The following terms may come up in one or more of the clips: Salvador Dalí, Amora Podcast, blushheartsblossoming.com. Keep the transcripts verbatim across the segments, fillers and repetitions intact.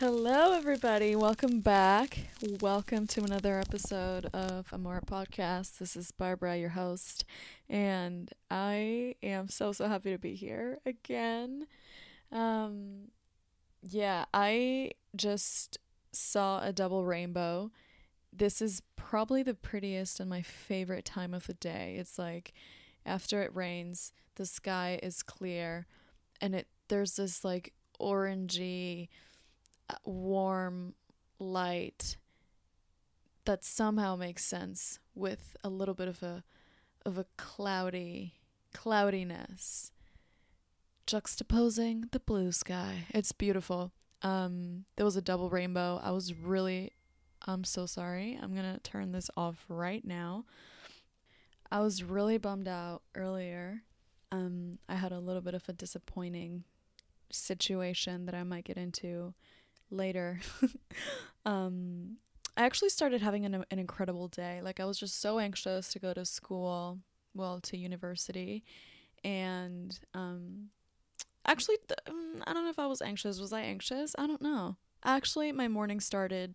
Hello, everybody. Welcome back. Welcome to another episode of Amora Podcast. This is Barbara, your host, and I am so, so happy to be here again. Um, yeah, I just saw a double rainbow. This is probably the prettiest and my favorite time of the day. It's like after it rains, the sky is clear, and it there's this like orangey, warm light that somehow makes sense with a little bit of a of a cloudy cloudiness juxtaposing the blue sky. It's beautiful. Um, there was a double rainbow. I was really I'm so sorry. I'm gonna turn this off right now. I was really bummed out earlier. Um, I had a little bit of a disappointing situation that I might get into later. um, I actually started having an, an incredible day. Like, I was just so anxious to go to school, well, to university, and um, actually, th- I don't know if I was anxious. Was I anxious? I don't know. Actually, my morning started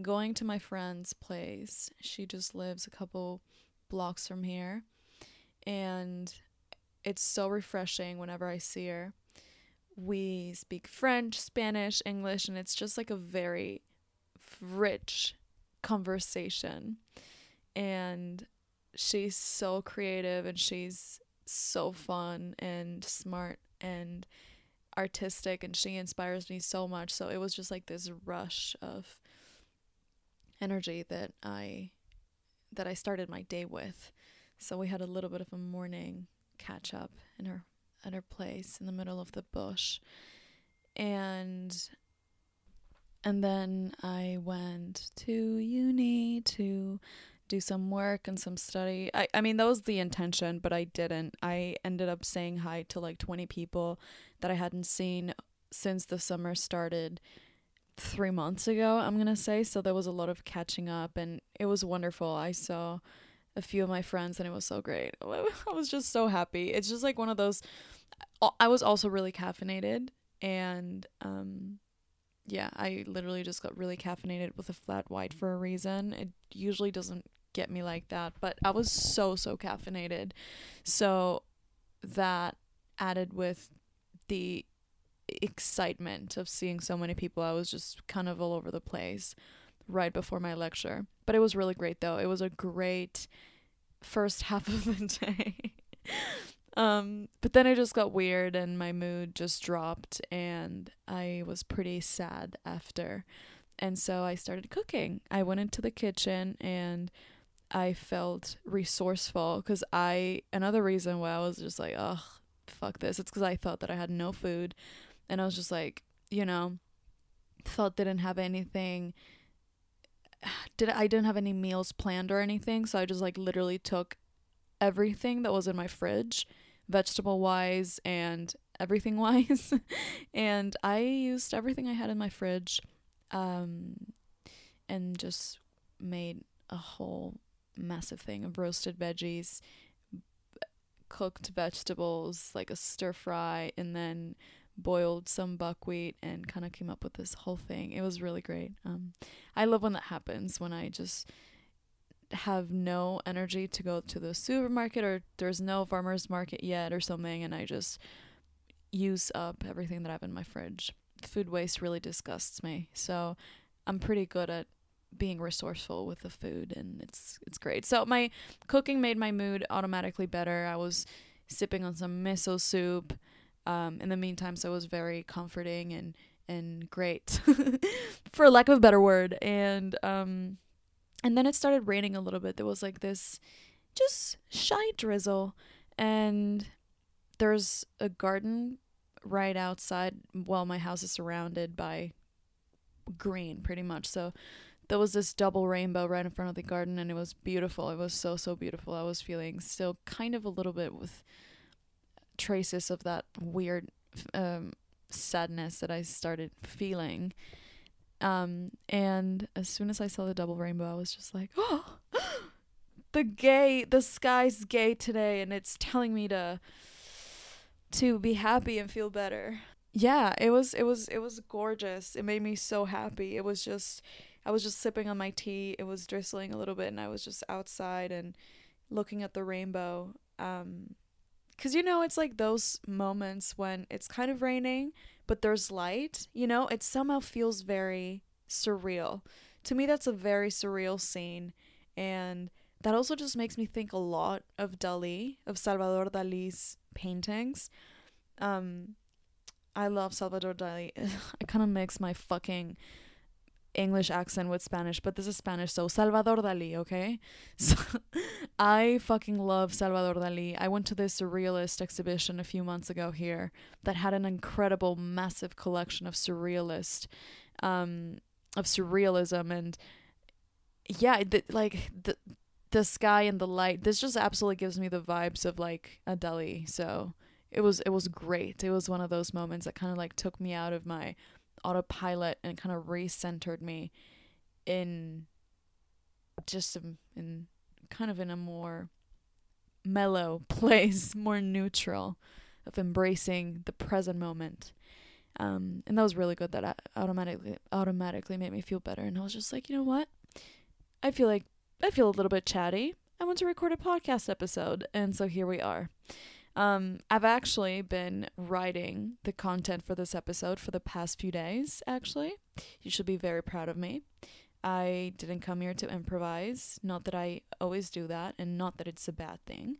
going to my friend's place. She just lives a couple blocks from here, and it's so refreshing whenever I see her. We speak French, Spanish, English, and it's just like a very rich conversation. And she's so creative, and she's so fun and smart and artistic, and she inspires me so much. So it was just like this rush of energy that I that I started my day with. So we had a little bit of a morning catch up in her at her place in the middle of the bush, and and then I went to uni to do some work and some study. I, I mean that was the intention, but I didn't. I ended up saying hi to like twenty people that I hadn't seen since the summer started three months ago, I'm gonna say. So there was a lot of catching up, and it was wonderful. I saw a few of my friends, and it was so great. I was just so happy. It's just like one of those. I was also really caffeinated, and um, yeah, I literally just got really caffeinated with a flat white for a reason. It usually doesn't get me like that, but I was so, so caffeinated. So that added with the excitement of seeing so many people. I was just kind of all over the place right before my lecture, but it was really great though. It was a great first half of the day. um but then it just got weird, and my mood just dropped, and I was pretty sad after. And so I started cooking. I went into the kitchen, and I felt resourceful, because I another reason why I was just like, ugh, fuck this, it's because I thought that I had no food, and I was just like, you know, felt didn't have anything did I didn't have any meals planned or anything. So I just like literally took everything that was in my fridge, vegetable wise and everything wise, and I used everything I had in my fridge, um and just made a whole massive thing of roasted veggies, cooked vegetables, like a stir fry, and then boiled some buckwheat, and kind of came up with this whole thing. It was really great. Um, I love when that happens, when I just have no energy to go to the supermarket, or there's no farmer's market yet or something, and I just use up everything that I have in my fridge. Food waste really disgusts me, so I'm pretty good at being resourceful with the food, and it's it's great. So my cooking made my mood automatically better. I was sipping on some miso soup. Um, in the meantime, so it was very comforting and, and great, for lack of a better word. And um, and then it started raining a little bit. There was like this just shy drizzle, and there's a garden right outside. Well, my house is surrounded by green pretty much. So there was this double rainbow right in front of the garden, and it was beautiful. It was so, so beautiful. I was feeling still kind of a little bit with traces of that weird um, sadness that I started feeling. Um, and as soon as I saw the double rainbow, I was just like, oh, the gay, the sky's gay today, and it's telling me to to be happy and feel better. yeah, it was it was it was gorgeous. It made me so happy. It was just, I was just sipping on my tea. It was drizzling a little bit, and I was just outside and looking at the rainbow. Um, because, you know, it's like those moments when it's kind of raining, but there's light, you know, it somehow feels very surreal. To me, that's a very surreal scene. And that also just makes me think a lot of Dalí, of Salvador Dalí's paintings. Um, I love Salvador Dalí. I kind of mix my fucking English accent with Spanish, but this is Spanish, so Salvador Dalí, okay? So I fucking love Salvador Dalí. I went to this surrealist exhibition a few months ago here that had an incredible, massive collection of surrealist, um, of surrealism, and yeah, the, like the the sky and the light. This just absolutely gives me the vibes of like a Dalí. So it was it was great. It was one of those moments that kind of like took me out of my autopilot and kind of recentered me in just in, in kind of in a more mellow place, more neutral, of embracing the present moment. Um, and that was really good. That automatically automatically made me feel better. And I was just like, you know what? I feel like I feel a little bit chatty. I want to record a podcast episode, and so here we are. Um, I've actually been writing the content for this episode for the past few days, actually. You should be very proud of me. I didn't come here to improvise. Not that I always do that, and not that it's a bad thing.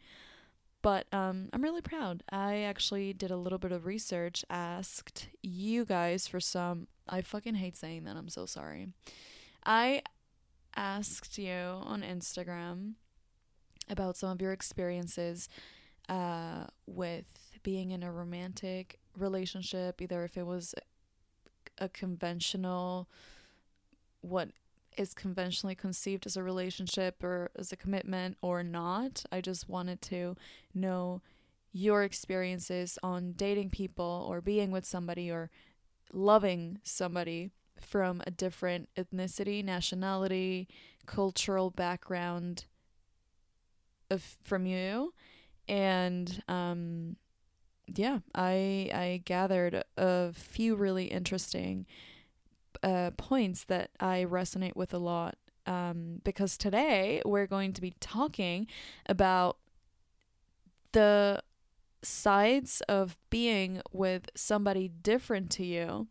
But um, I'm really proud. I actually did a little bit of research, asked you guys for some... I fucking hate saying that. I'm so sorry. I asked you on Instagram about some of your experiences uh with being in a romantic relationship, either if it was a conventional, what is conventionally conceived as a relationship or as a commitment, or not. I just wanted to know your experiences on dating people or being with somebody or loving somebody from a different ethnicity, nationality, cultural background of from you. And um yeah, I I gathered a few really interesting uh points that I resonate with a lot, um because today we're going to be talking about the sides of being with somebody different to you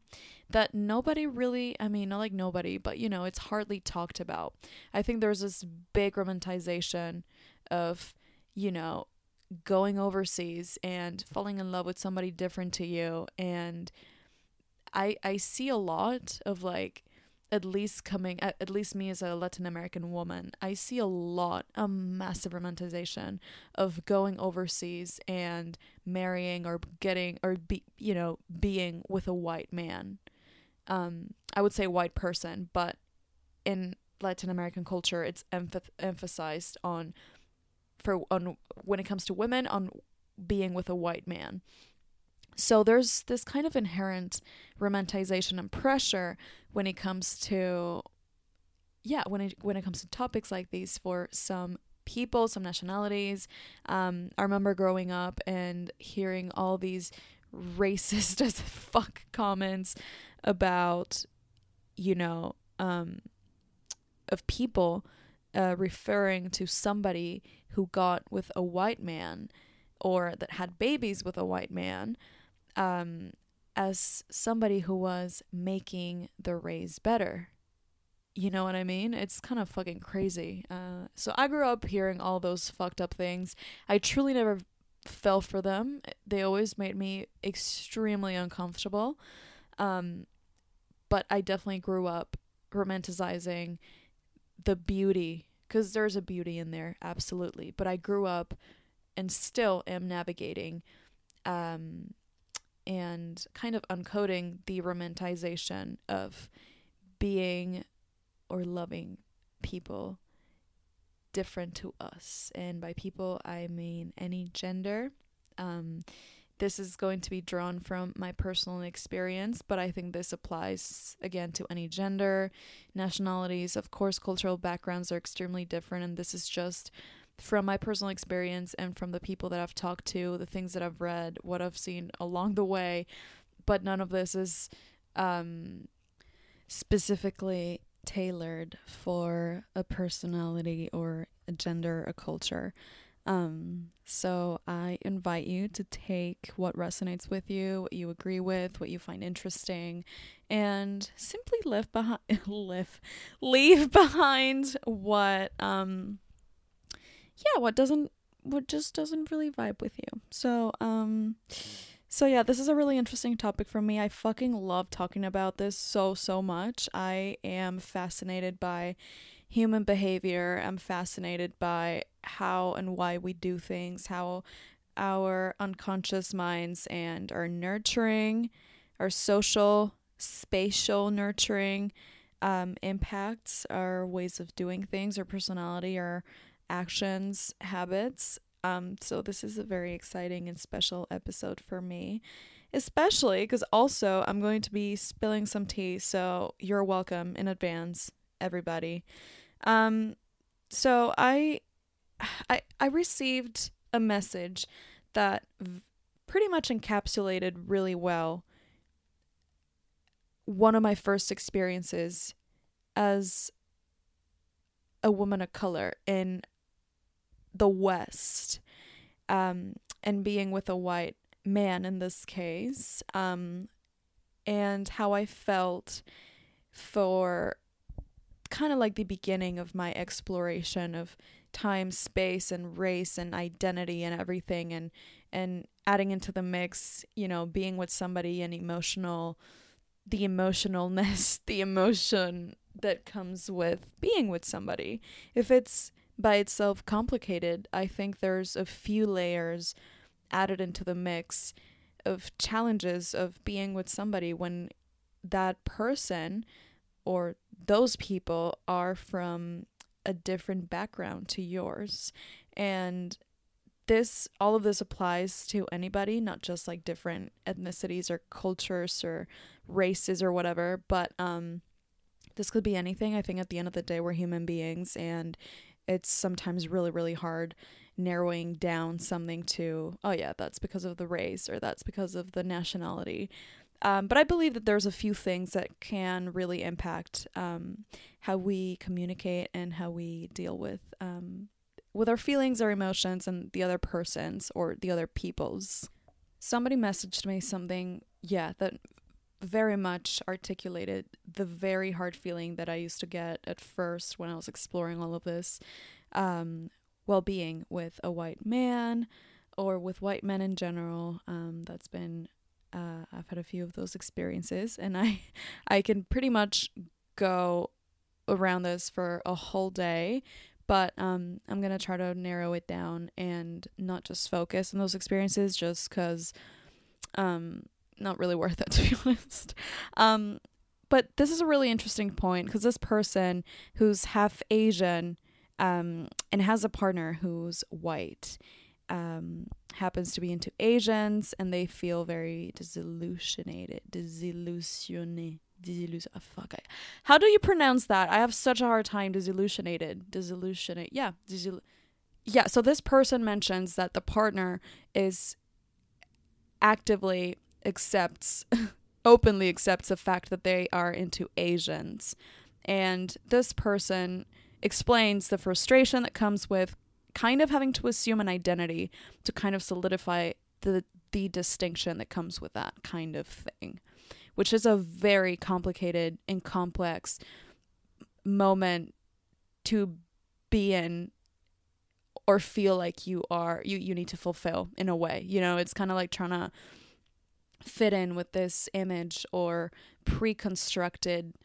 that nobody really, I mean, not like nobody, but you know, it's hardly talked about. I think there's this big romanticization of, you know, going overseas and falling in love with somebody different to you. And I I see a lot of like, at least coming, at least me as a Latin American woman, I see a lot, a massive romanticization of going overseas and marrying or getting, or be, you know, being with a white man. Um, I would say white person, but in Latin American culture, it's emph- emphasized on, for on when it comes to women, on being with a white man. So there's this kind of inherent romanticization and pressure when it comes to, yeah, when it when it comes to topics like these for some people, some nationalities. Um, I remember growing up and hearing all these racist as fuck comments about, you know, um, of people uh, referring to somebody who got with a white man or that had babies with a white man, um, as somebody who was making the race better. You know what I mean? It's kind of fucking crazy. Uh, so I grew up hearing all those fucked up things. I truly never fell for them. They always made me extremely uncomfortable. Um, but I definitely grew up romanticizing the beauty, because there's a beauty in there, absolutely. But I grew up and still am navigating um, and kind of uncoding the romanticization of being or loving people different to us. And by people, I mean any gender. Um, this is going to be drawn from my personal experience, but I think this applies, again, to any gender, nationalities. Of course, cultural backgrounds are extremely different, and this is just from my personal experience and from the people that I've talked to, the things that I've read, what I've seen along the way, but none of this is um, specifically tailored for a personality or a gender, a culture. Um, so I invite you to take what resonates with you, what you agree with, what you find interesting, and simply leave behind, leave, leave behind what, um, yeah, what doesn't, what just doesn't really vibe with you. So, um, so yeah, this is a really interesting topic for me. I fucking love talking about this so, so much. I am fascinated by human behavior. I'm fascinated by how and why we do things, how our unconscious minds and our nurturing, our social, spatial nurturing um, impacts our ways of doing things, our personality, our actions, habits. Um, so this is a very exciting and special episode for me, especially because also I'm going to be spilling some tea. So you're welcome in advance, everybody. Um, so I, I, I received a message that v- pretty much encapsulated really well one of my first experiences as a woman of color in the West, um, and being with a white man in this case, um, and how I felt for kind of like the beginning of my exploration of time, space, and race, and identity, and everything, and and adding into the mix, you know, being with somebody and emotional, the emotionalness, the emotion that comes with being with somebody. If it's by itself complicated, I think there's a few layers added into the mix of challenges of being with somebody when that person or those people are from a different background to yours. And this, all of this applies to anybody, not just like different ethnicities or cultures or races or whatever, but um this could be anything. I think at the end of the day, we're human beings, and it's sometimes really, really hard narrowing down something to, oh yeah, that's because of the race, or that's because of the nationality. Um, but I believe that there's a few things that can really impact um, how we communicate and how we deal with um, with our feelings, our emotions, and the other person's or the other people's. Somebody messaged me something, yeah, that very much articulated the very hard feeling that I used to get at first when I was exploring all of this um, well-being with a white man or with white men in general. Um, that's been... Uh, I've had a few of those experiences, and I, I can pretty much go around this for a whole day, but um, I'm going to try to narrow it down and not just focus on those experiences just because um, not really worth it, to be honest. Um, but this is a really interesting point because this person who's half Asian um, and has a partner who's white Um, happens to be into Asians, and they feel very disillusionated. Disillusionated. Disillusion. Oh, fuck. I, how do you pronounce that? I have such a hard time. Disillusionated. Disillusionated. Yeah. Disil- yeah. So this person mentions that the partner is actively accepts, openly accepts the fact that they are into Asians. And this person explains the frustration that comes with kind of having to assume an identity to kind of solidify the the distinction that comes with that kind of thing, which is a very complicated and complex moment to be in or feel like you are, you, you need to fulfill in a way. You know, it's kind of like trying to fit in with this image or pre-constructed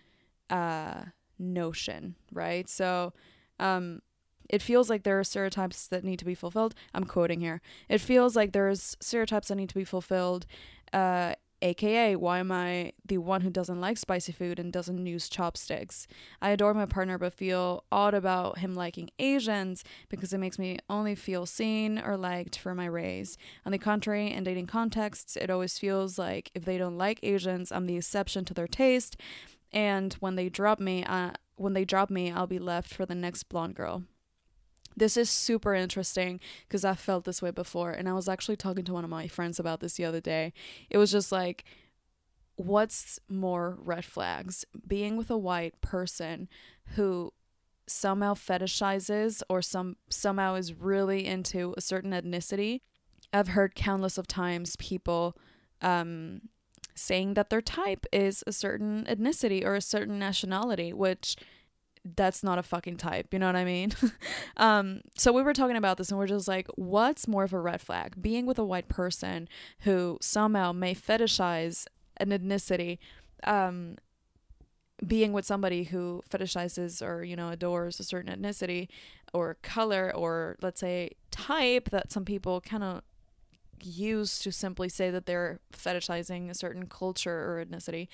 uh, notion, right? So, um, it feels like there are stereotypes that need to be fulfilled. I'm quoting here. It feels like there's stereotypes that need to be fulfilled, uh, a k a why am I the one who doesn't like spicy food and doesn't use chopsticks? I adore my partner but feel odd about him liking Asians because it makes me only feel seen or liked for my race. On the contrary, in dating contexts, it always feels like if they don't like Asians, I'm the exception to their taste. And when they drop me, uh, when they drop me, I'll be left for the next blonde girl. This is super interesting because I felt this way before, and I was actually talking to one of my friends about this the other day. It was just like, what's more red flags? Being with a white person who somehow fetishizes or some somehow is really into a certain ethnicity. I've heard countless of times people um, saying that their type is a certain ethnicity or a certain nationality, which that's not a fucking type. You know what I mean? um, so we were talking about this and we're just like, what's more of a red flag? Being with a white person who somehow may fetishize an ethnicity, um, being with somebody who fetishizes or, you know, adores a certain ethnicity or color or, let's say, type that some people kind of use to simply say that they're fetishizing a certain culture or ethnicity,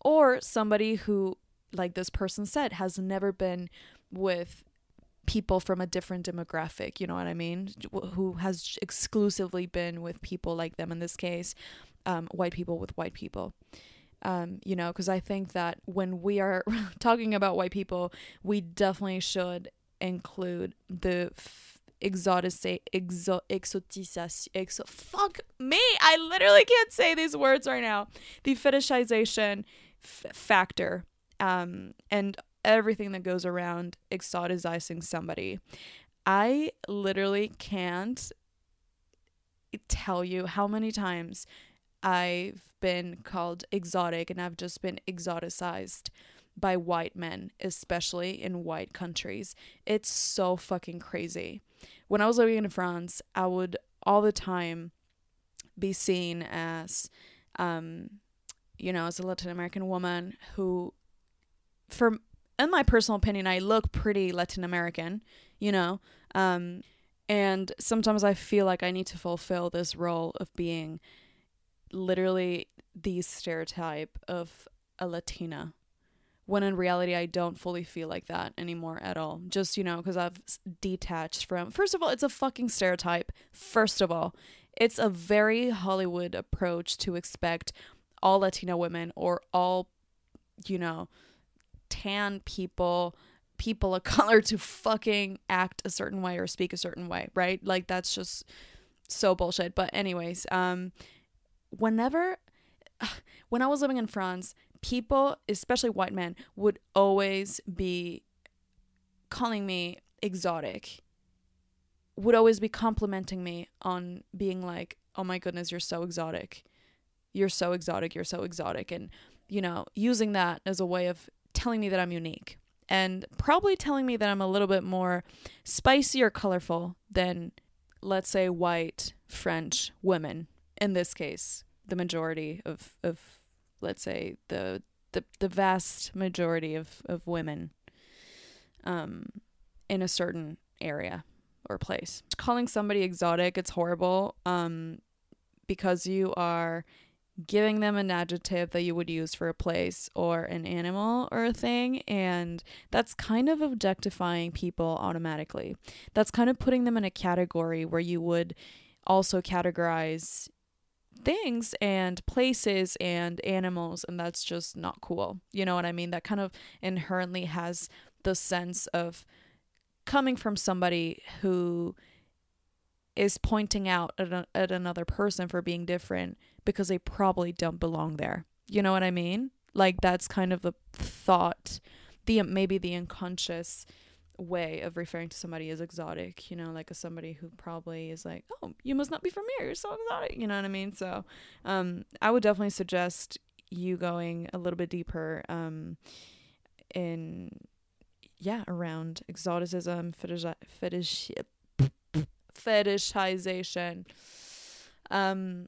or somebody who, like this person said, has never been with people from a different demographic, you know what I mean, who has exclusively been with people like them, in this case, um, white people with white people. Um, you know, because I think that when we are talking about white people, we definitely should include the f- exotic, exo, exoticization, exo, fuck me, I literally can't say these words right now, the fetishization f- factor, um, and everything that goes around exoticizing somebody. I literally can't tell you how many times I've been called exotic and I've just been exoticized by white men, especially in white countries. It's so fucking crazy. When I was living in France, I would all the time be seen as, um, you know, as a Latin American woman who, for, in my personal opinion, I look pretty Latin American, you know, um, and sometimes I feel like I need to fulfill this role of being literally the stereotype of a Latina, when in reality I don't fully feel like that anymore at all. Just, you know, because I've detached from, first of all, it's a fucking stereotype. First of all, it's a very Hollywood approach to expect all Latina women or all, you know, tan people, people of color to fucking act a certain way or speak a certain way, right? Like, that's just so bullshit. But anyways, um Whenever, when I was living in France, people, especially white men, would always be calling me exotic, would always be complimenting me on being like, oh my goodness, you're so exotic. You're so exotic. You're so exotic. And, you know, using that as a way of telling me that I'm unique and probably telling me that I'm a little bit more spicy or colorful than, let's say, white French women. In this case, the majority of, of let's say, the, the the vast majority of, of women um, in a certain area or place. Calling somebody exotic, it's horrible um, because you are giving them an adjective that you would use for a place or an animal or a thing, and that's kind of objectifying people automatically. That's kind of putting them in a category where you would also categorize things and places and animals, and that's just not cool. You know what I mean? That kind of inherently has the sense of coming from somebody who is pointing out at, a, at another person for being different because they probably don't belong there. You know what I mean? Like, that's kind of the thought, the maybe the unconscious way of referring to somebody as exotic, you know, like as somebody who probably is like, oh, you must not be from here, you're so exotic, you know what I mean? So um I would definitely suggest you going a little bit deeper um in yeah around exoticism, fetish fetish fetishization. Um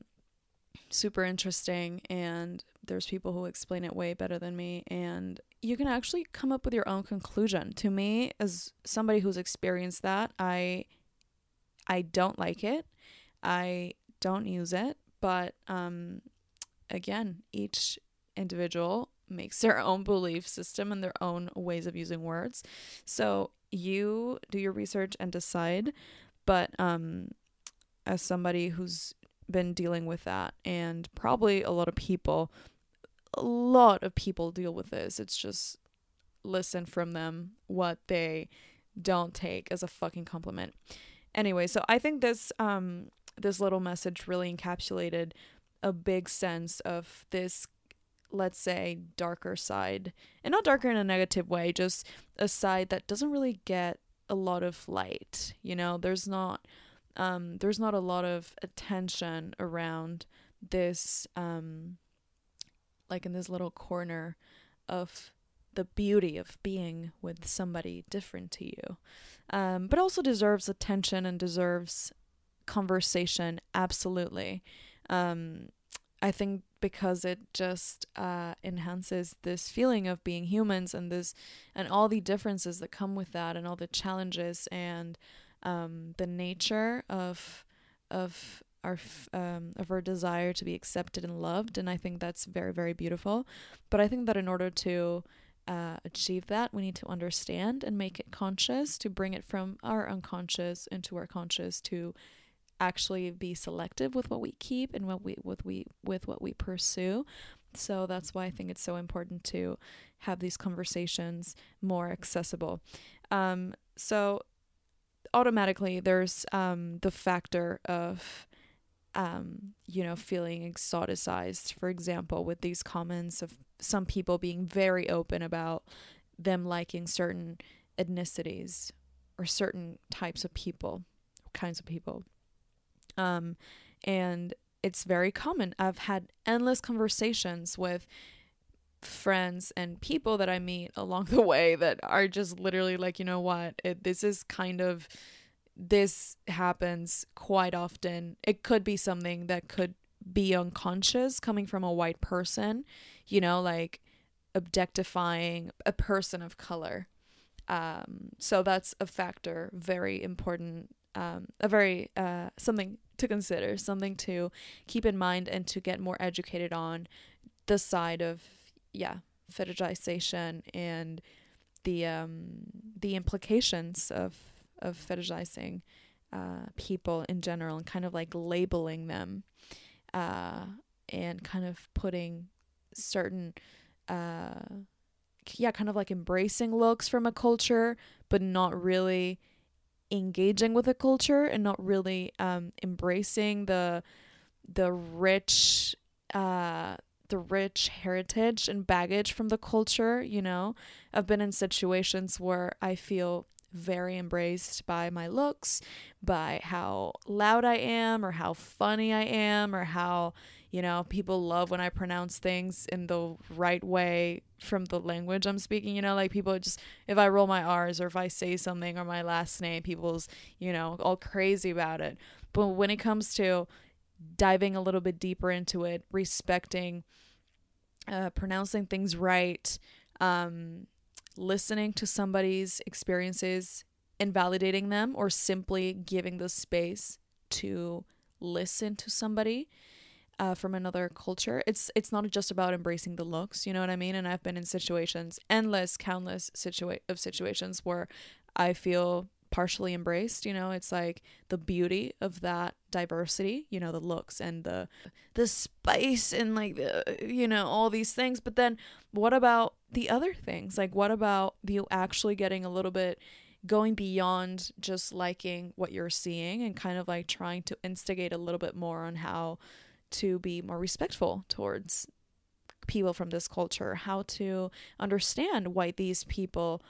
super interesting, and there's people who explain it way better than me, and you can actually come up with your own conclusion. To me, as somebody who's experienced that, I I don't like it. I don't use it. But um, again, each individual makes their own belief system and their own ways of using words. So you do your research and decide. But um, as somebody who's been dealing with that, and probably a lot of people... A lot of people deal with this. It's just listen from them what they don't take as a fucking compliment. Anyway, so I think this um this little message really encapsulated a big sense of this let's say, darker side, and not darker in a negative way, just a side that doesn't really get a lot of light. You know, there's not um there's not a lot of attention around this, um like in this little corner of the beauty of being with somebody different to you, um but also deserves attention and deserves conversation, absolutely. um I think because it just uh, enhances this feeling of being humans, and this, and all the differences that come with that, and all the challenges, and um, the nature of of our um, of our desire to be accepted and loved. And I think that's very, very beautiful. But I think that in order to uh, achieve that, we need to understand and make it conscious, to bring it from our unconscious into our conscious, to actually be selective with what we keep and what we with we with what we pursue. So that's why I think it's so important to have these conversations more accessible. Um so automatically there's um the factor of um you know feeling exoticized, for example, with these comments of some people being very open about them liking certain ethnicities or certain types of people kinds of people. Um, and it's very common. I've had endless conversations with friends and people that I meet along the way that are just literally like, you know what, it, this is kind of, this happens quite often. It could be something that could be unconscious coming from a white person, you know, like objectifying a person of color. Um, so that's a factor, very important. Um, a very uh, something to consider, something to keep in mind, and to get more educated on the side of yeah fetishization and the um, the implications of of fetishizing uh, people in general, and kind of like labeling them, uh, and kind of putting certain uh, yeah kind of like embracing looks from a culture, but not really engaging with a culture, and not really um embracing the the rich uh the rich heritage and baggage from the culture. you know I've been in situations where I feel very embraced by my looks, by how loud I am, or how funny I am, or how you know people love when I pronounce things in the right way from the language I'm speaking. You know like people just, if I roll my R's, or if I say something, or my last name, people's you know all crazy about it. But when it comes to diving a little bit deeper into it, respecting, uh, pronouncing things right, um listening to somebody's experiences and validating them, or simply giving the space to listen to somebody uh, from another culture. It's it's not just about embracing the looks, you know what I mean? And I've been in situations, endless, countless situa- of situations where I feel partially embraced. You know, it's like the beauty of that diversity, you know, the looks and the the spice and like the, you know, all these things. But then what about the other things? Like, what about you actually getting a little bit, going beyond just liking what you're seeing, and kind of like trying to instigate a little bit more on how to be more respectful towards people from this culture, how to understand why these people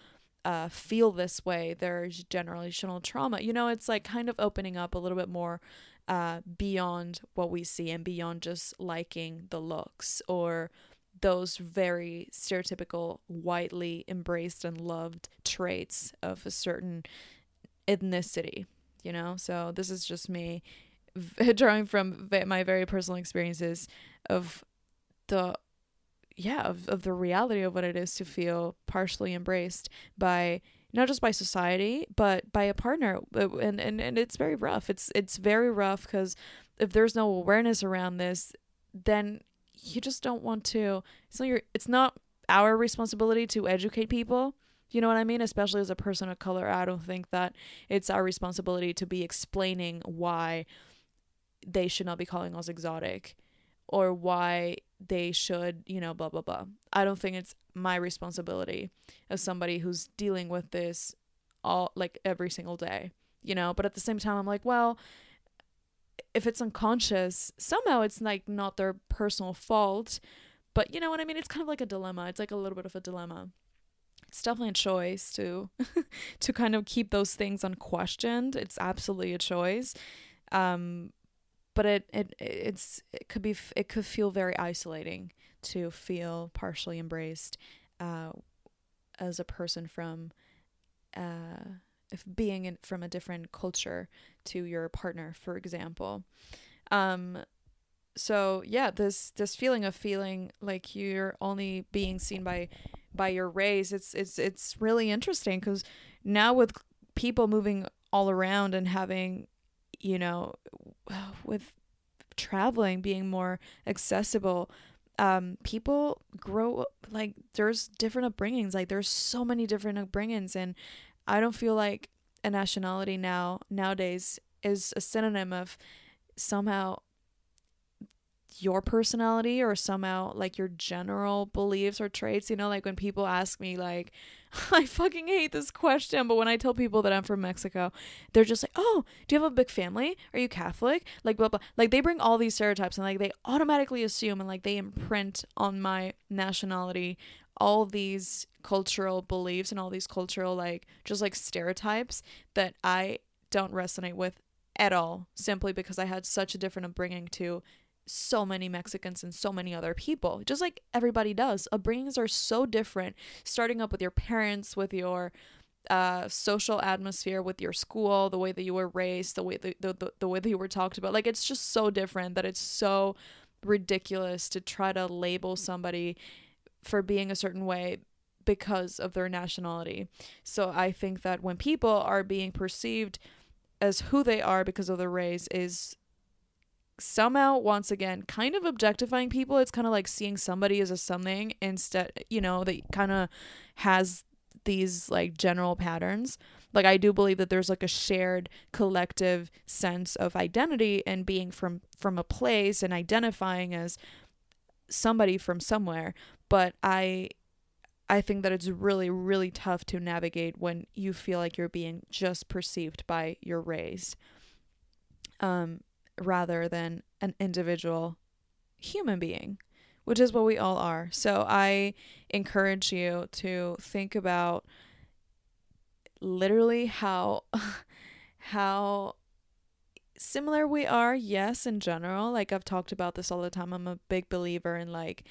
Uh, feel this way, there's generational trauma. You know, it's like kind of opening up a little bit more uh, beyond what we see, and beyond just liking the looks or those very stereotypical, widely embraced and loved traits of a certain ethnicity, you know? So this is just me v- drawing from v- my very personal experiences of the yeah, of, of the reality of what it is to feel partially embraced by, not just by society, but by a partner. And, and, and it's very rough. It's, it's very rough, because if there's no awareness around this, then you just don't want to, it's not your, it's not our responsibility to educate people. You know what I mean? Especially as a person of color, I don't think that it's our responsibility to be explaining why they should not be calling us exotic, or why they should, you know, blah, blah, blah. I don't think it's my responsibility as somebody who's dealing with this all, like, every single day, you know? But at the same time, I'm like, well, if it's unconscious, somehow it's, like, not their personal fault, But you know what I mean? It's kind of like a dilemma. It's like a little bit of a dilemma. It's definitely a choice to to kind of keep those things unquestioned. It's absolutely a choice. Um, but it, it it's it could be it could feel very isolating to feel partially embraced uh, as a person from uh, if being in, from a different culture to your partner, for example. Um, so yeah, this this feeling of feeling like you're only being seen by by your race, it's it's it's really interesting, because now with people moving all around and having, you know, with traveling being more accessible, um people grow up, like there's different upbringings, like there's so many different upbringings, and I don't feel like a nationality now nowadays is a synonym of somehow your personality or somehow like your general beliefs or traits, you know, like when people ask me, like, I fucking hate this question, but when I tell people that I'm from Mexico, they're just like, oh, do you have a big family? Are you Catholic? Like, blah, blah. Like, they bring all these stereotypes and like they automatically assume and like they imprint on my nationality all these cultural beliefs and all these cultural, like, just like stereotypes that I don't resonate with at all, simply because I had such a different upbringing to so many Mexicans and so many other people, just like everybody does. Upbringings are so different, starting up with your parents, with your uh social atmosphere, with your school, the way that you were raised, the way the, the, the way that you were talked about. Like, it's just so different that it's so ridiculous to try to label somebody for being a certain way because of their nationality. So I think that when people are being perceived as who they are because of their race is somehow, once again, kind of objectifying people. It's kind of like seeing somebody as a something instead, you know, that kind of has these like general patterns. Like, I do believe that there's like a shared collective sense of identity and being from from a place and identifying as somebody from somewhere, but I I think that it's really, really tough to navigate when you feel like you're being just perceived by your race um rather than an individual human being, which is what we all are. So I encourage you to think about literally how how similar we are, yes, in general. Like, I've talked about this all the time. I'm a big believer in like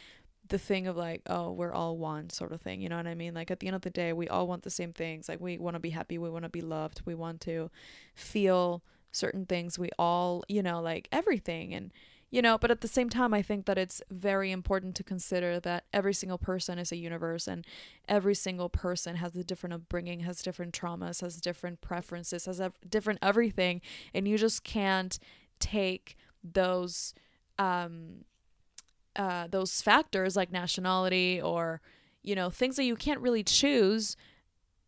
the thing of like, oh, we're all one sort of thing, you know what I mean? Like, at the end of the day, we all want the same things. Like, we want to be happy, we want to be loved, we want to feel certain things, we all, you know, like everything. And, you know, but at the same time, I think that it's very important to consider that every single person is a universe, and every single person has a different upbringing, has different traumas, has different preferences, has ev- different everything. And you just can't take those um uh those factors like nationality or, you know, things that you can't really choose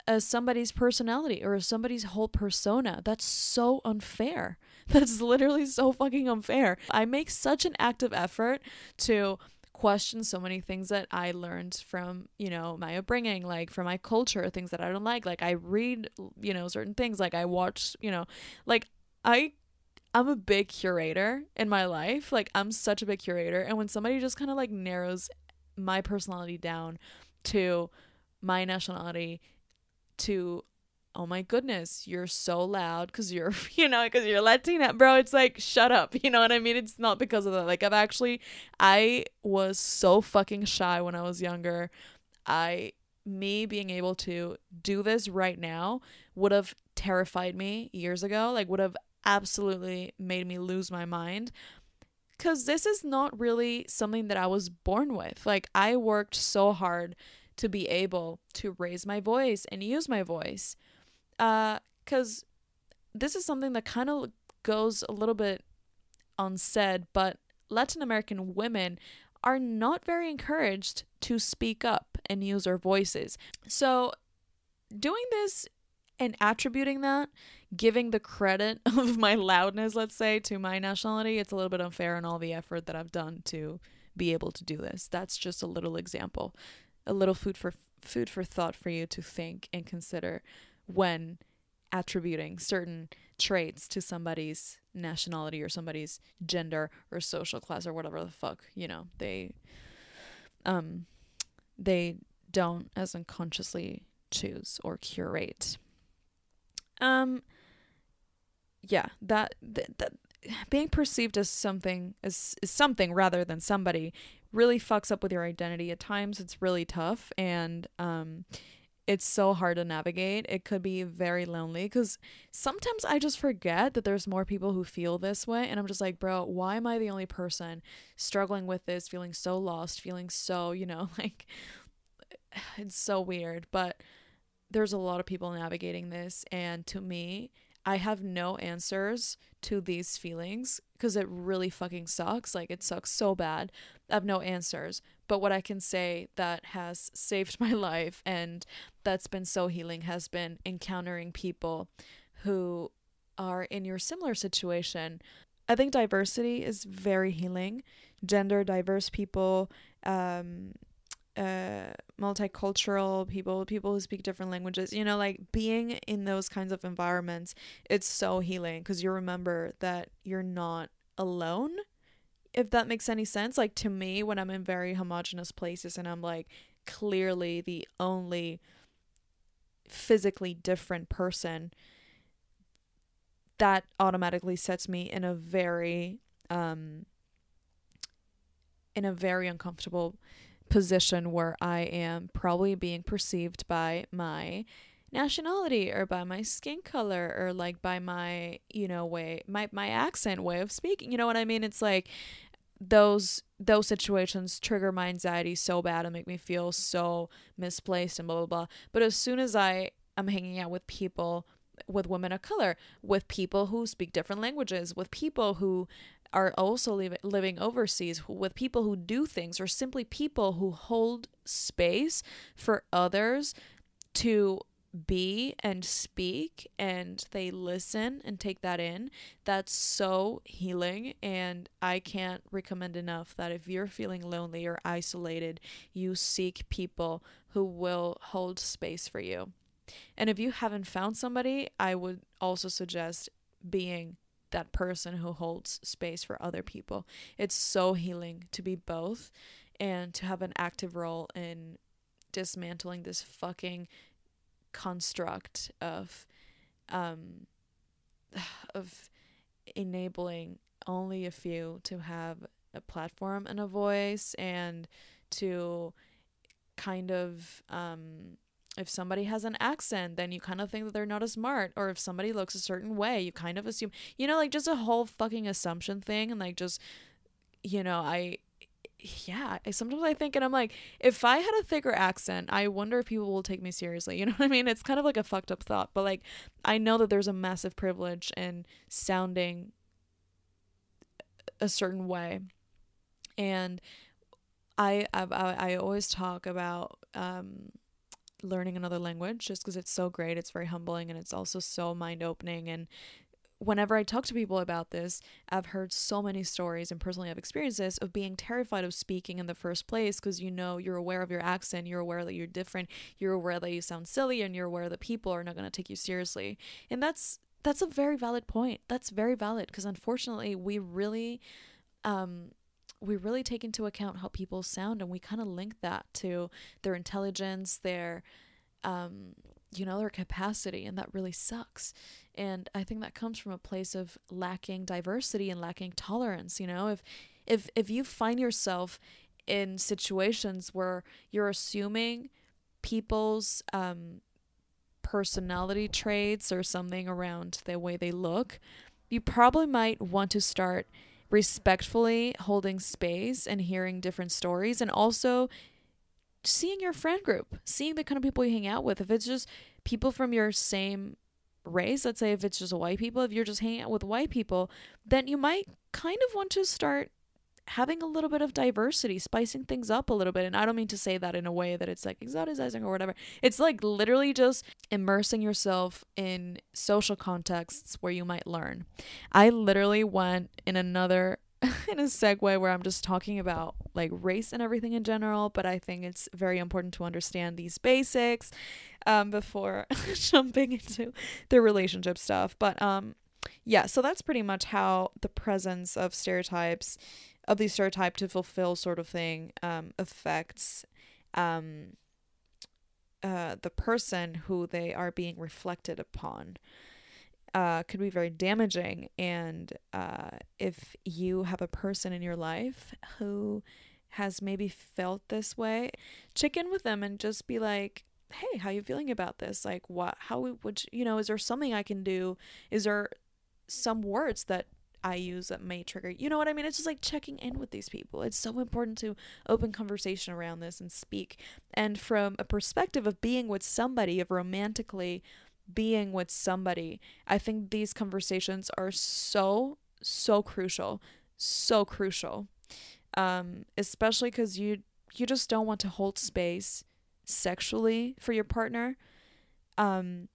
as somebody's personality or as somebody's whole persona. That's so unfair. That's literally so fucking unfair. I make such an active effort to question so many things that I learned from, you know, my upbringing, like from my culture, things that I don't like. Like, I read, you know, certain things, like I watch, you know, like I, I'm a big curator in my life. Like, I'm such a big curator. And when somebody just kind of like narrows my personality down to my nationality, to, oh my goodness, you're so loud because you're, you know, because you're Latina, bro, it's like, shut up, you know what I mean? It's not because of that. Like, I've actually, I was so fucking shy when I was younger. I, me being able to do this right now would have terrified me years ago, like would have absolutely made me lose my mind, because this is not really something that I was born with. Like, I worked so hard to be able to raise my voice and use my voice. Uh, because this is something that kind of goes a little bit unsaid, but Latin American women are not very encouraged to speak up and use their voices. So doing this and attributing that, giving the credit of my loudness, let's say, to my nationality, it's a little bit unfair in all the effort that I've done to be able to do this. That's just a little example. A little food for food for thought for you to think and consider when attributing certain traits to somebody's nationality or somebody's gender or social class or whatever the fuck, you know, they um, they don't as unconsciously choose or curate. Um, yeah, that, that, that being perceived as something as, as something rather than somebody really fucks up with your identity at times. It's really tough, and um, it's so hard to navigate. It could be very lonely, because sometimes I just forget that there's more people who feel this way, and I'm just like, bro, why am I the only person struggling with this, feeling so lost, feeling so, you know, like, it's so weird. But there's a lot of people navigating this, and to me, I have no answers to these feelings, because it really fucking sucks. Like, it sucks so bad. I have no answers. But what I can say that has saved my life and that's been so healing has been encountering people who are in your similar situation. I think diversity is very healing. Gender diverse people, um, uh, multicultural people, people who speak different languages, you know, like being in those kinds of environments, it's so healing, because you remember that you're not alone. If that makes any sense. Like, to me, when I'm in very homogenous places and I'm like clearly the only physically different person, that automatically sets me in a very um in a very uncomfortable position where I am probably being perceived by my nationality or by my skin color or like by my, you know, way, my my accent, way of speaking, you know what I mean? It's like those those situations trigger my anxiety so bad and make me feel so misplaced and blah blah blah. But as soon as I am hanging out with people, with women of color, with people who speak different languages, with people who are also li- living overseas, who, with people who do things, or simply people who hold space for others to be and speak, and they listen and take that in, that's so healing. And I can't recommend enough that if you're feeling lonely or isolated, you seek people who will hold space for you. And if you haven't found somebody, I would also suggest being that person who holds space for other people. It's so healing to be both and to have an active role in dismantling this fucking construct of um of enabling only a few to have a platform and a voice, and to kind of um if somebody has an accent, then you kind of think that they're not as smart, or if somebody looks a certain way, you kind of assume, you know, like just a whole fucking assumption thing. And like, just, you know, I yeah I, sometimes I think, and I'm like, if I had a thicker accent, I wonder if people will take me seriously, you know what I mean? It's kind of like a fucked up thought, but like, I know that there's a massive privilege in sounding a certain way. And I I, I always talk about um learning another language, just because it's so great, it's very humbling, and it's also so mind-opening. And whenever I talk to people about this, I've heard so many stories, and personally I've experienced this, of being terrified of speaking in the first place, because you know, you're aware of your accent, you're aware that you're different, you're aware that you sound silly, and you're aware that people are not going to take you seriously. And that's that's a very valid point. That's very valid, because unfortunately we really um we really take into account how people sound, and we kind of link that to their intelligence, their, um, you know, their capacity. And that really sucks. And I think that comes from a place of lacking diversity and lacking tolerance. You know, if, if, if you find yourself in situations where you're assuming people's, um, personality traits or something around the way they look, you probably might want to start respectfully holding space and hearing different stories, and also seeing your friend group, seeing the kind of people you hang out with. If it's just people from your same race, let's say if it's just white people, if you're just hanging out with white people, then you might kind of want to start having a little bit of diversity, spicing things up a little bit. And I don't mean to say that in a way that it's like exoticizing or whatever. It's like literally just immersing yourself in social contexts where you might learn. I literally went in another in a segue where I'm just talking about like race and everything in general, but I think it's very important to understand these basics um before jumping into the relationship stuff. But um yeah, so that's pretty much how the presence of stereotypes of the stereotype to fulfill sort of thing um, affects um, uh, the person who they are being reflected upon. Uh, could be very damaging. And uh, if you have a person in your life who has maybe felt this way, check in with them and just be like, hey, how are you feeling about this? Like, what, how would you, you know, is there something I can do? Is there some words that I use that may trigger, you know what I mean? It's just like checking in with these people. It's so important to open conversation around this and speak. And from a perspective of being with somebody, of romantically being with somebody, I think these conversations are so, so crucial, so crucial. Um, especially because you, you just don't want to hold space sexually for your partner. Um,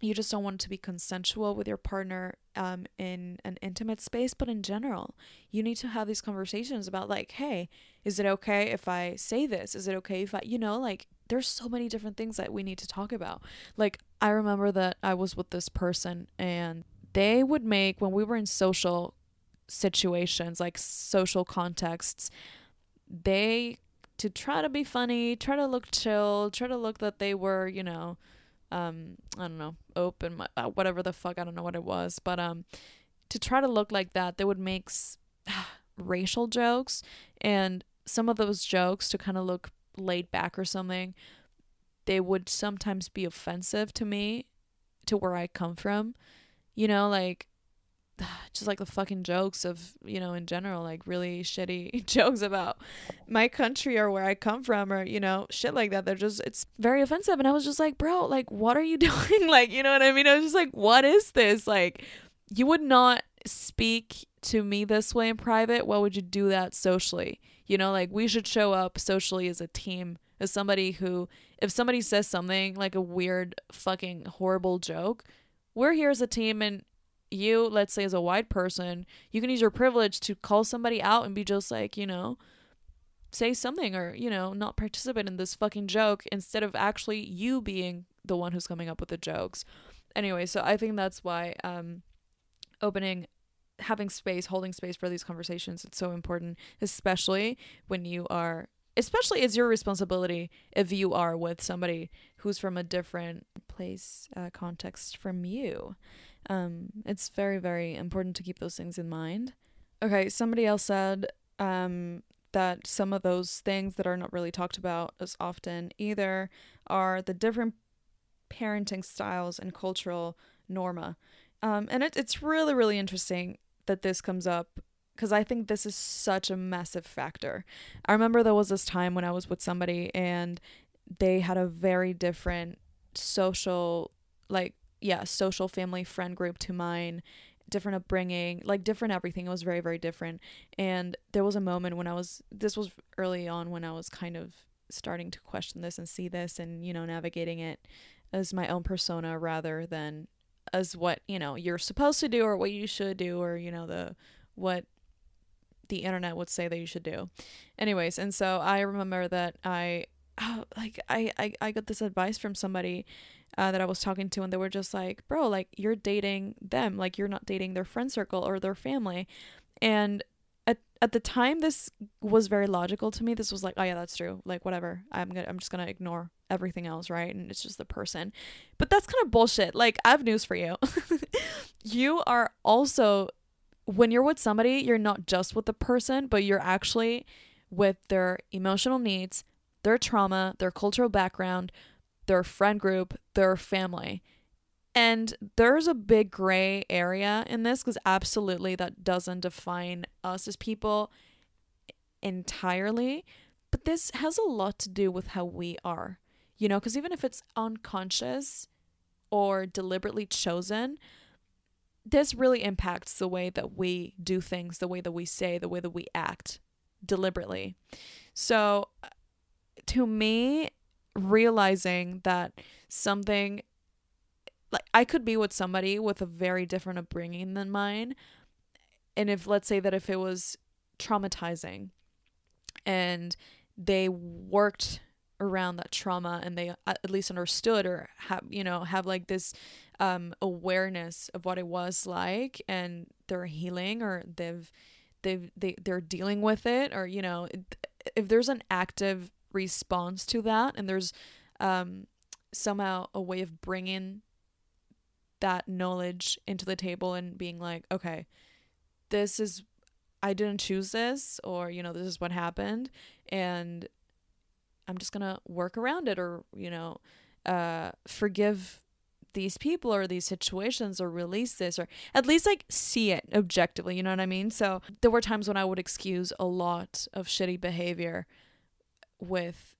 you just don't want to be consensual with your partner um, in an intimate space, but in general, you need to have these conversations about like, hey, is it okay if I say this? Is it okay if I, you know, like there's so many different things that we need to talk about. Like, I remember that I was with this person and they would make, when we were in social situations, like social contexts, they, to try to be funny, try to look chill, try to look that they were, you know, um, I don't know, open, uh, whatever the fuck, I don't know what it was, but um, to try to look like that, they would make s- racial jokes, and some of those jokes, to kind of look laid back or something, they would sometimes be offensive to me, to where I come from, you know, like, just like the fucking jokes of, you know, in general, like really shitty jokes about my country or where I come from or, you know, shit like that. They're just, it's very offensive. And I was just like, bro, like, what are you doing? Like, you know what I mean? I was just like, what is this? Like, you would not speak to me this way in private. Why would you do that socially? You know, like we should show up socially as a team, as somebody who, if somebody says something like a weird fucking horrible joke, we're here as a team. And you, let's say as a white person, you can use your privilege to call somebody out and be just like, you know, say something or, you know, not participate in this fucking joke instead of actually you being the one who's coming up with the jokes. Anyway, so I think that's why um, opening, having space, holding space for these conversations, it's so important, especially when you are, especially it's your responsibility if you are with somebody who's from a different place, uh, context from you. Um, it's very, very important to keep those things in mind. Okay, somebody else said um, that some of those things that are not really talked about as often either are the different parenting styles and cultural norma. Um, and it, it's really, really interesting that this comes up because I think this is such a massive factor. I remember there was this time when I was with somebody and they had a very different social, like, yeah, social, family, friend group to mine, different upbringing, like different everything. It was very, very different. And there was a moment when I was, this was early on when I was kind of starting to question this and see this and, you know, navigating it as my own persona rather than as what, you know, you're supposed to do or what you should do or, you know, the, what the internet would say that you should do. Anyways, and so I remember that I, oh, like, I, I, I got this advice from somebody Uh, that I was talking to, and they were just like, bro, like you're dating them, like you're not dating their friend circle or their family. And at at the time, this was very logical to me. This was like, oh yeah, that's true. Like whatever, I'm gonna, I'm just gonna ignore everything else, right? And it's just the person. But that's kind of bullshit. Like I have news for you. You are also, when you're with somebody, you're not just with the person, but you're actually with their emotional needs, their trauma, their cultural background, their friend group, their family. And there's a big gray area in this because absolutely that doesn't define us as people entirely. But this has a lot to do with how we are, you know, because even if it's unconscious or deliberately chosen, this really impacts the way that we do things, the way that we say, the way that we act deliberately. So to me, realizing that something like I could be with somebody with a very different upbringing than mine, and if let's say that if it was traumatizing and they worked around that trauma and they at least understood or have, you know, have like this um awareness of what it was like and they're healing or they've they they they're dealing with it, or you know, if there's an active response to that, and there's um somehow a way of bringing that knowledge into the table and being like, okay, this is, I didn't choose this, or you know, this is what happened, and I'm just gonna work around it, or you know, uh forgive these people or these situations, or release this, or at least like see it objectively, you know what I mean? So there were times when I would excuse a lot of shitty behavior with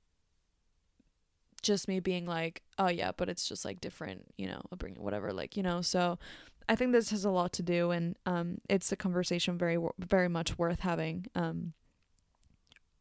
just me being like, oh yeah, but it's just like different, you know, upbringing, whatever, like, you know. So I think this has a lot to do, and um it's a conversation very very much worth having, um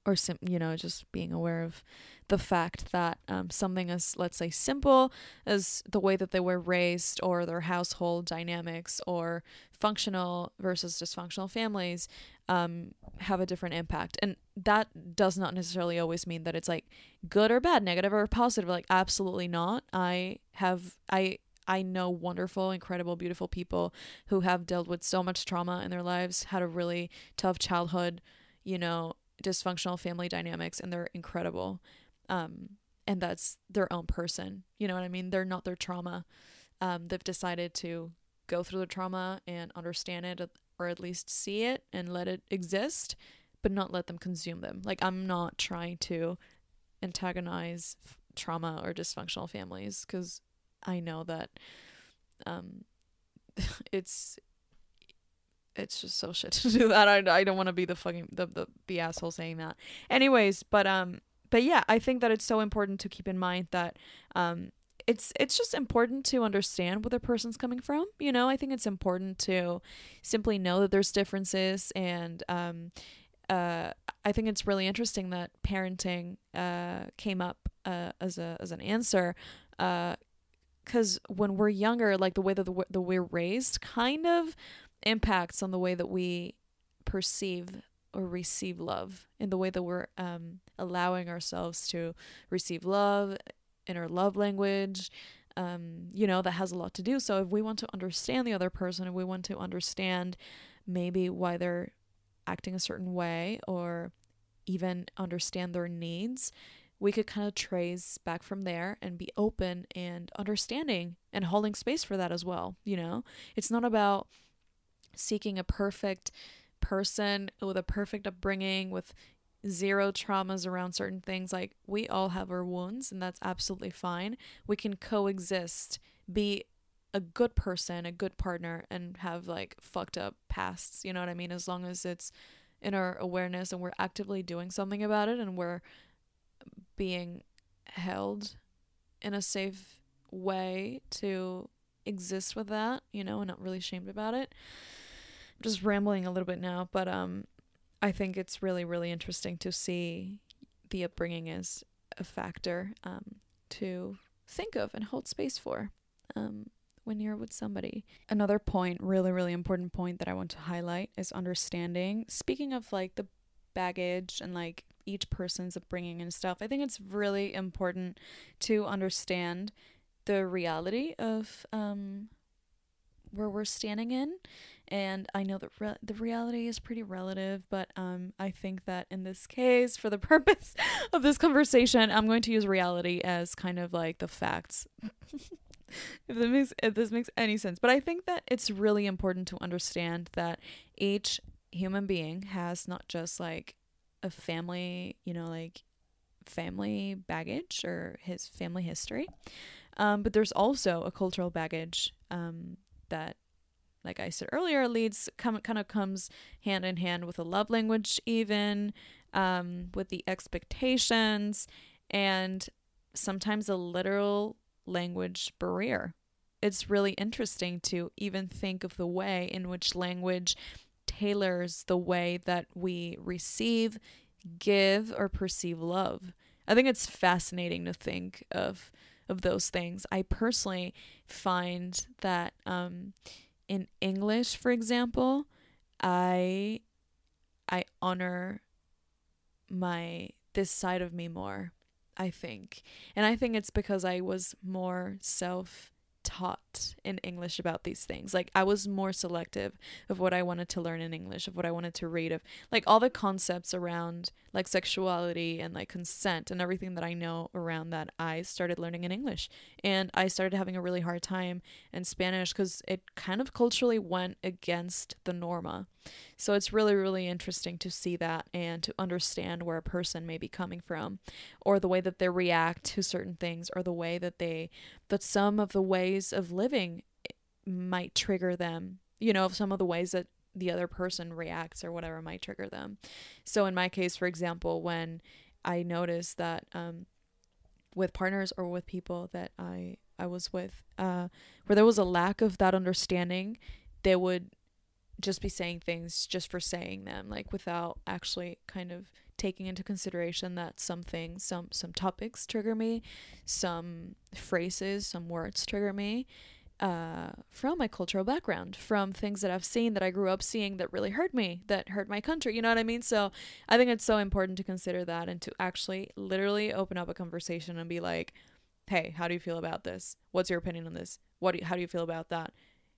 or sim- you know, just being aware of the fact that um, something as, let's say, simple as the way that they were raised, or their household dynamics, or functional versus dysfunctional families, um, have a different impact. And that does not necessarily always mean that it's like good or bad, negative or positive. Like, absolutely not. I have, I, I know wonderful, incredible, beautiful people who have dealt with so much trauma in their lives, had a really tough childhood, you know, dysfunctional family dynamics, and they're incredible, um and that's their own person, you know what I mean? They're not their trauma. Um they've decided to go through the trauma and understand it, or at least see it and let it exist, but not let them consume them. Like, I'm not trying to antagonize f- trauma or dysfunctional families, because I know that um it's it's just so shit to do that. I, I don't want to be the fucking the, the the asshole saying that. Anyways, but um but yeah, I think that it's so important to keep in mind that um it's it's just important to understand where the person's coming from. You know, I think it's important to simply know that there's differences, and um uh I think it's really interesting that parenting uh came up uh as a as an answer uh because when we're younger, like the way that the, the we're raised kind of impacts on the way that we perceive or receive love, in the way that we're um allowing ourselves to receive love in our love language. Um you know, that has a lot to do. So if we want to understand the other person, if we want to understand maybe why they're acting a certain way, or even understand their needs, we could kind of trace back from there and be open and understanding and holding space for that as well. You know, it's not about seeking a perfect person with a perfect upbringing with zero traumas around certain things. Like, we all have our wounds, and that's absolutely fine. We can coexist, be a good person, a good partner, and have like fucked up pasts, you know what I mean? As long as it's in our awareness and we're actively doing something about it, and we're being held in a safe way to exist with that, you know, and not really ashamed about it. I'm just rambling a little bit now, but um I think it's really really interesting to see the upbringing as a factor um to think of and hold space for um when you're with somebody. Another point, really really important point that I want to highlight is understanding, speaking of like the baggage and like each person's upbringing and stuff, I think it's really important to understand the reality of um where we're standing in. And I know that re- the reality is pretty relative, but um I think that in this case, for the purpose of this conversation, I'm going to use reality as kind of like the facts. if that makes if this makes any sense. But I think that it's really important to understand that each human being has not just like a family, you know, like family baggage or his family history, um, but there's also a cultural baggage um, that, like I said earlier, leads come kind of comes hand in hand with the love language, even um, with the expectations, and sometimes a literal language barrier. It's really interesting to even think of the way in which language tailors the way that we receive, give, or perceive love. I think it's fascinating to think of of those things. I personally find that um in English, for example, I I honor my this side of me more, I think. And I think it's because I was more self taught in English about these things. Like, I was more selective of what I wanted to learn in English, of what I wanted to read, of like all the concepts around like sexuality and like consent and everything that I know around that. I started learning in English, and I started having a really hard time in Spanish because it kind of culturally went against the norma. So it's really, really interesting to see that and to understand where a person may be coming from, or the way that they react to certain things, or the way that they, that some of the ways of living might trigger them, you know, some of the ways that the other person reacts or whatever might trigger them. So in my case, for example, when I noticed that um, with partners or with people that I, I was with, uh, where there was a lack of that understanding, they would just be saying things just for saying them, like without actually kind of taking into consideration that some things, some some topics trigger me, some phrases, some words trigger me uh from my cultural background, from things that I've seen, that I grew up seeing, that really hurt me, that hurt my country, you know what I mean? So I think it's so important to consider that and to actually literally open up a conversation and be like, hey, how do you feel about this? What's your opinion on this? What do you, how do you feel about that?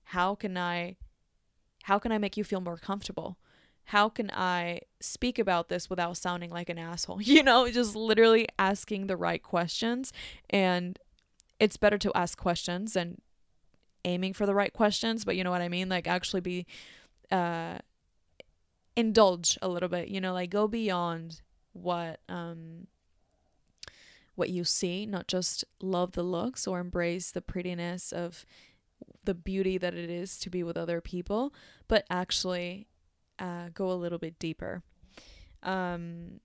How can I How can I make you feel more comfortable? How can I speak about this without sounding like an asshole? You know, just literally asking the right questions. And it's better to ask questions and aiming for the right questions. But you know what I mean? Like actually be, uh, indulge a little bit, you know, like go beyond what, um, what you see, not just love the looks or embrace the prettiness of the beauty that it is to be with other people, but actually uh, go a little bit deeper. Um,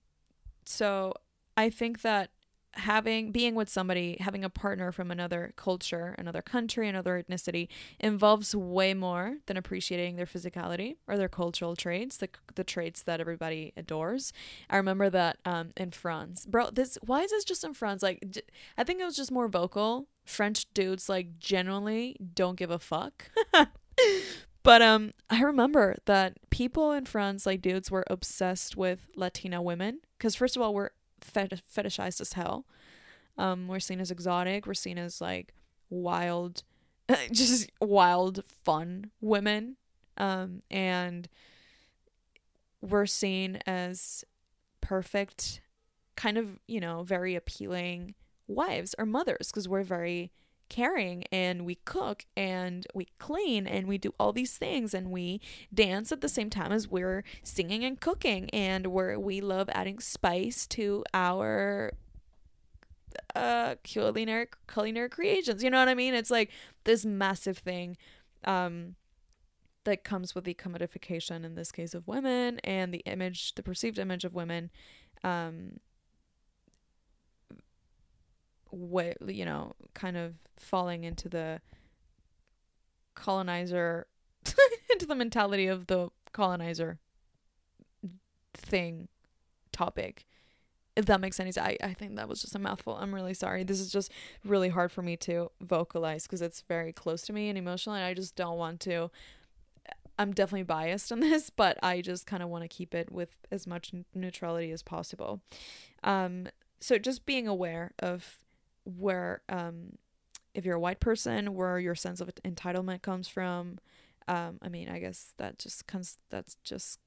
so I think that having, being with somebody, having a partner from another culture, another country, another ethnicity involves way more than appreciating their physicality or their cultural traits, the the traits that everybody adores. I remember that um, in France, bro, this, why is this just in France? Like, j- I think it was just more vocal. French dudes like generally don't give a fuck. But um, I remember that people in France, like dudes, were obsessed with Latina women because first of all, we're fet- fetishized as hell. Um, we're seen as exotic. We're seen as like wild, just wild, fun women. Um, and we're seen as perfect, kind of, you know, very appealing wives or mothers because we're very caring and we cook and we clean and we do all these things and we dance at the same time as we're singing and cooking, and we're we love adding spice to our uh culinary culinary creations, you know what I mean? It's like this massive thing um that comes with the commodification in this case of women and the image, the perceived image of women, um Way, you know, kind of falling into the colonizer, into the mentality of the colonizer thing, topic. If that makes any sense. I, I think that was just a mouthful. I'm really sorry. This is just really hard for me to vocalize because it's very close to me and emotional, and I just don't want to. I'm definitely biased on this, but I just kind of want to keep it with as much neutrality as possible. Um, so just being aware of where, um, if you're a white person, where your sense of entitlement comes from. Um, I mean, I guess that just comes, that's just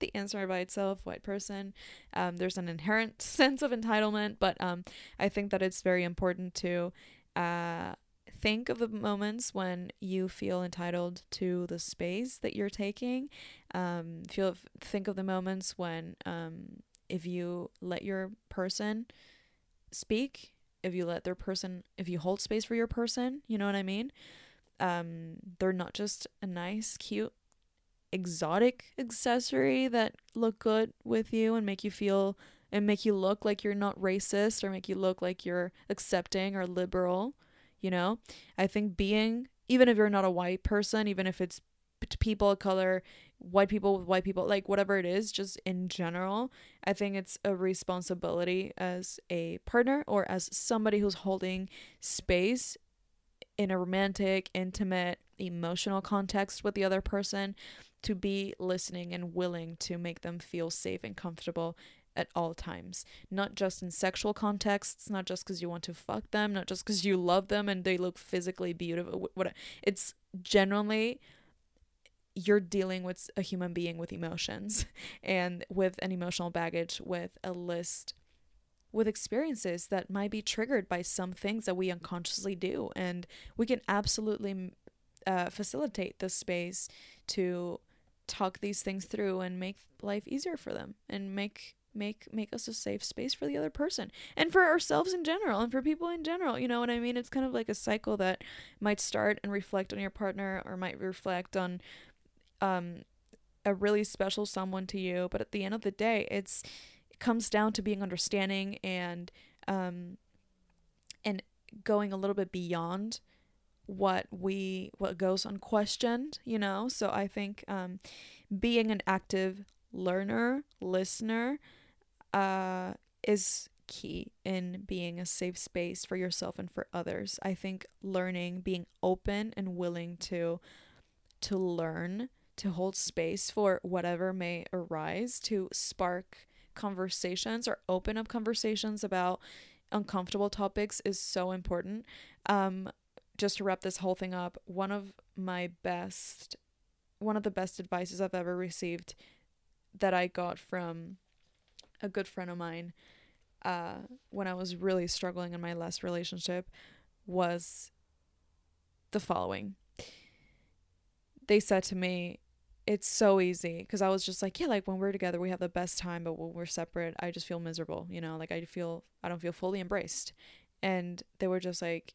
the answer by itself, white person. Um, there's an inherent sense of entitlement, but, um, I think that it's very important to, uh, think of the moments when you feel entitled to the space that you're taking. Um, feel, think of the moments when, um, if you let your person speak, if you let their person, if you hold space for your person, you know what I mean? Um, they're not just a nice, cute, exotic accessory that look good with you and make you feel, and make you look like you're not racist or make you look like you're accepting or liberal, you know? I think being, even if you're not a white person, even if it's people of color, white people with white people, like whatever it is, just in general, I think it's a responsibility as a partner or as somebody who's holding space in a romantic, intimate, emotional context with the other person to be listening and willing to make them feel safe and comfortable at all times, not just in sexual contexts, not just because you want to fuck them, not just because you love them and they look physically beautiful. What it's generally, you're dealing with a human being with emotions and with an emotional baggage, with a list, with experiences that might be triggered by some things that we unconsciously do, and we can absolutely uh, facilitate the space to talk these things through and make life easier for them, and make make make us a safe space for the other person and for ourselves in general and for people in general. You know what I mean? It's kind of like a cycle that might start and reflect on your partner, or might reflect on um a really special someone to you, but at the end of the day, it's it comes down to being understanding and um and going a little bit beyond what we what goes unquestioned, you know? So I think um being an active learner, listener uh is key in being a safe space for yourself and for others. I think learning, being open and willing to to learn, to hold space for whatever may arise, to spark conversations or open up conversations about uncomfortable topics is so important. Um, just to wrap this whole thing up, one of my best, one of the best advices I've ever received that I got from a good friend of mine uh, when I was really struggling in my last relationship was the following. They said to me, it's so easy, because I was just like, yeah, like when we're together, we have the best time, but when we're separate, I just feel miserable, you know, like I feel, I don't feel fully embraced. And they were just like,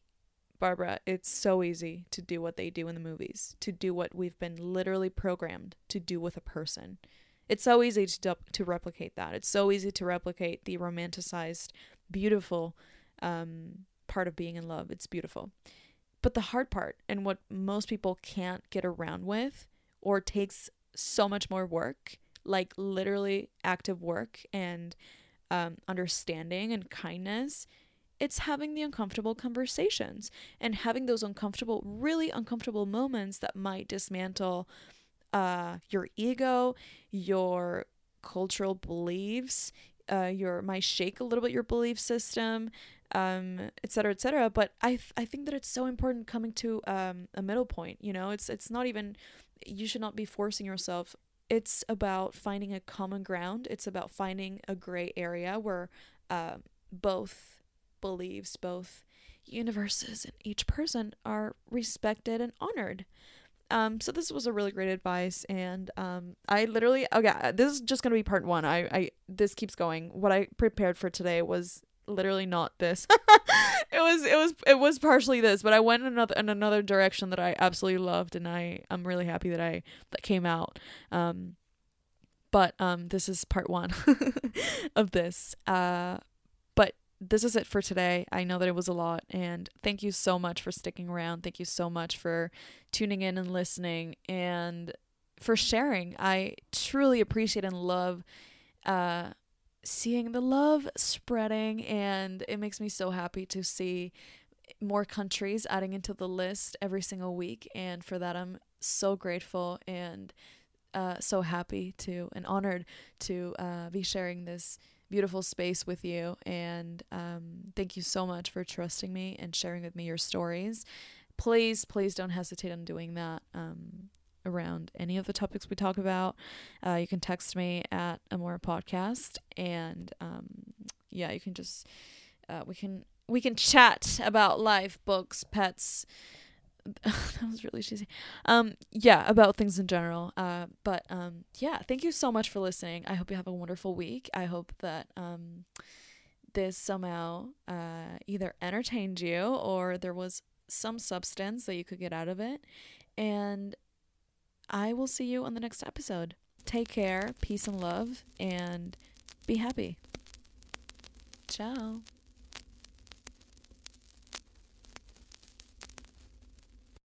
Barbara, it's so easy to do what they do in the movies, to do what we've been literally programmed to do with a person. It's so easy to du- to replicate that. It's so easy to replicate the romanticized, beautiful um, part of being in love. It's beautiful. But the hard part, and what most people can't get around with, or takes so much more work, like literally active work and um, understanding and kindness, it's having the uncomfortable conversations and having those uncomfortable, really uncomfortable moments that might dismantle uh, your ego, your cultural beliefs, uh, your might shake a little bit your belief system, um et cetera, et cetera. But I th- I think that it's so important coming to um a middle point, you know. It's it's not even, you should not be forcing yourself. It's about finding a common ground. It's about finding a gray area where uh, both beliefs, both universes and each person are respected and honored. Um, so this was a really great advice, and um, I literally, okay, this is just gonna be part one. I, I this keeps going. What I prepared for today was literally not this. it was it was it was partially this, but I went in another in another direction that I absolutely loved, and I I'm really happy that I that came out. Um, but um, this is part one of this. Uh, but this is it for today. I know that it was a lot, and thank you so much for sticking around. Thank you so much for tuning in and listening, and for sharing. I truly appreciate and love. Uh, seeing the love spreading, and it makes me so happy to see more countries adding into the list every single week, and for that I'm so grateful and uh so happy to and honored to uh be sharing this beautiful space with you. And um thank you so much for trusting me and sharing with me your stories. Please please don't hesitate on doing that um around any of the topics we talk about. Uh, you can text me at Amora Podcast, and um, yeah, you can just uh, we can we can chat about life, books, pets. That was really cheesy. Um, yeah, about things in general. Uh, but um, yeah, thank you so much for listening. I hope you have a wonderful week. I hope that um, this somehow uh, either entertained you, or there was some substance that you could get out of it. And I will see you on the next episode. Take care, peace and love, and be happy. Ciao.